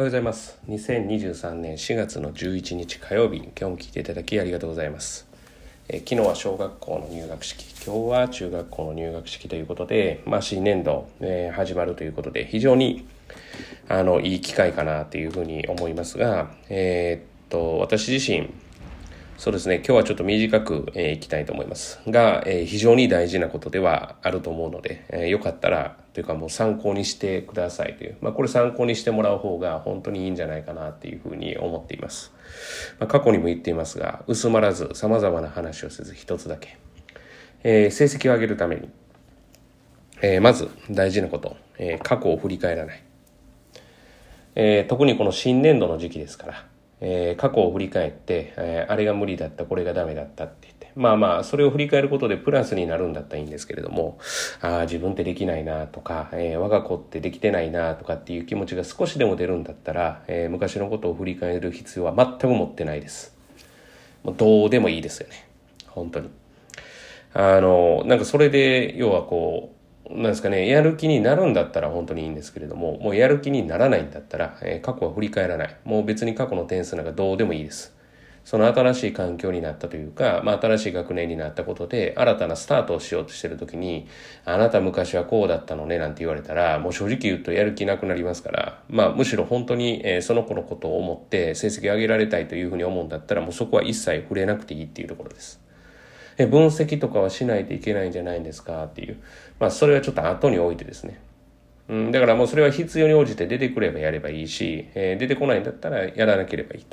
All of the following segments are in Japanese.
おはようございます。2023年4月の11日火曜日、今日も聞いていただきありがとうございます。昨日は小学校の入学式、今日は中学校の入学式ということで、新年度、始まるということで、非常にいい機会かなというふうに思いますが、私自身そうですね、今日はちょっと短く、いきたいと思いますが、非常に大事なことではあると思うので、よかったらというかもう参考にしてくださいという、これ参考にしてもらう方が本当にいいんじゃないかなというふうに思っています。過去にも言っていますが、薄まらず様々な話をせず一つだけ、成績を上げるために、まず大事なこと、過去を振り返らない、特にこの新年度の時期ですから、過去を振り返って、あれが無理だった、これがダメだったって言って、それを振り返ることでプラスになるんだったらいいんですけれども、自分ってできないなとか、我が子ってできてないなとかっていう気持ちが少しでも出るんだったら、昔のことを振り返る必要は全く持ってないです。もうどうでもいいですよね。本当に。それで、要はやる気になるんだったら本当にいいんですけれども、もうやる気にならないんだったら、過去は振り返らない。もう別に過去の点数なんかどうでもいいです。その新しい環境になったというか、新しい学年になったことで、新たなスタートをしようとしているときに、あなた昔はこうだったのねなんて言われたら、もう正直言うとやる気なくなりますから、むしろ本当に、その子のことを思って成績を上げられたいというふうに思うんだったら、もうそこは一切触れなくていいっていうところです。分析とかはしないといけないんじゃないんですかっていう、それはちょっと後に置いてですね、だからもうそれは必要に応じて出てくればやればいいし、出てこないんだったらやらなければいい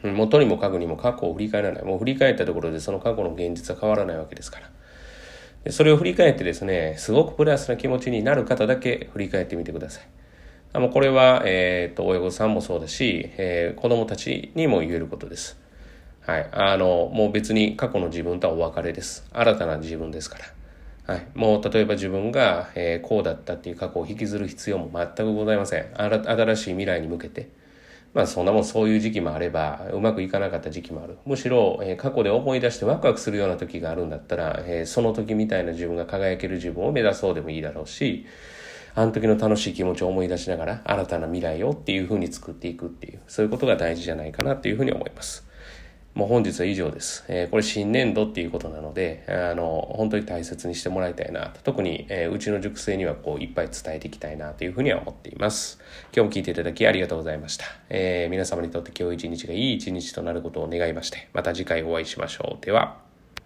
と、もうとにもかくにも過去を振り返らない。もう振り返ったところでその過去の現実は変わらないわけですから、でそれを振り返ってですね、すごくプラスな気持ちになる方だけ振り返ってみてください。これは、親御さんもそうだし、子供たちにも言えることです。はい、もう別に過去の自分とはお別れです。新たな自分ですから。はい、もう例えば自分が、こうだったっていう過去を引きずる必要も全くございません。新しい未来に向けて。そんなもんそういう時期もあれば、うまくいかなかった時期もある。むしろ、過去で思い出してワクワクするような時があるんだったら、その時みたいな自分が輝ける自分を目指そうでもいいだろうし、あの時の楽しい気持ちを思い出しながら、新たな未来をっていうふうに作っていくっていう、そういうことが大事じゃないかなっていうふうに思います。もう本日は以上です。これ新年度っていうことなので、本当に大切にしてもらいたいなと。特に、うちの塾生にはいっぱい伝えていきたいなというふうには思っています。今日も聞いていただきありがとうございました。皆様にとって今日一日がいい一日となることを願いまして、また次回お会いしましょう。では。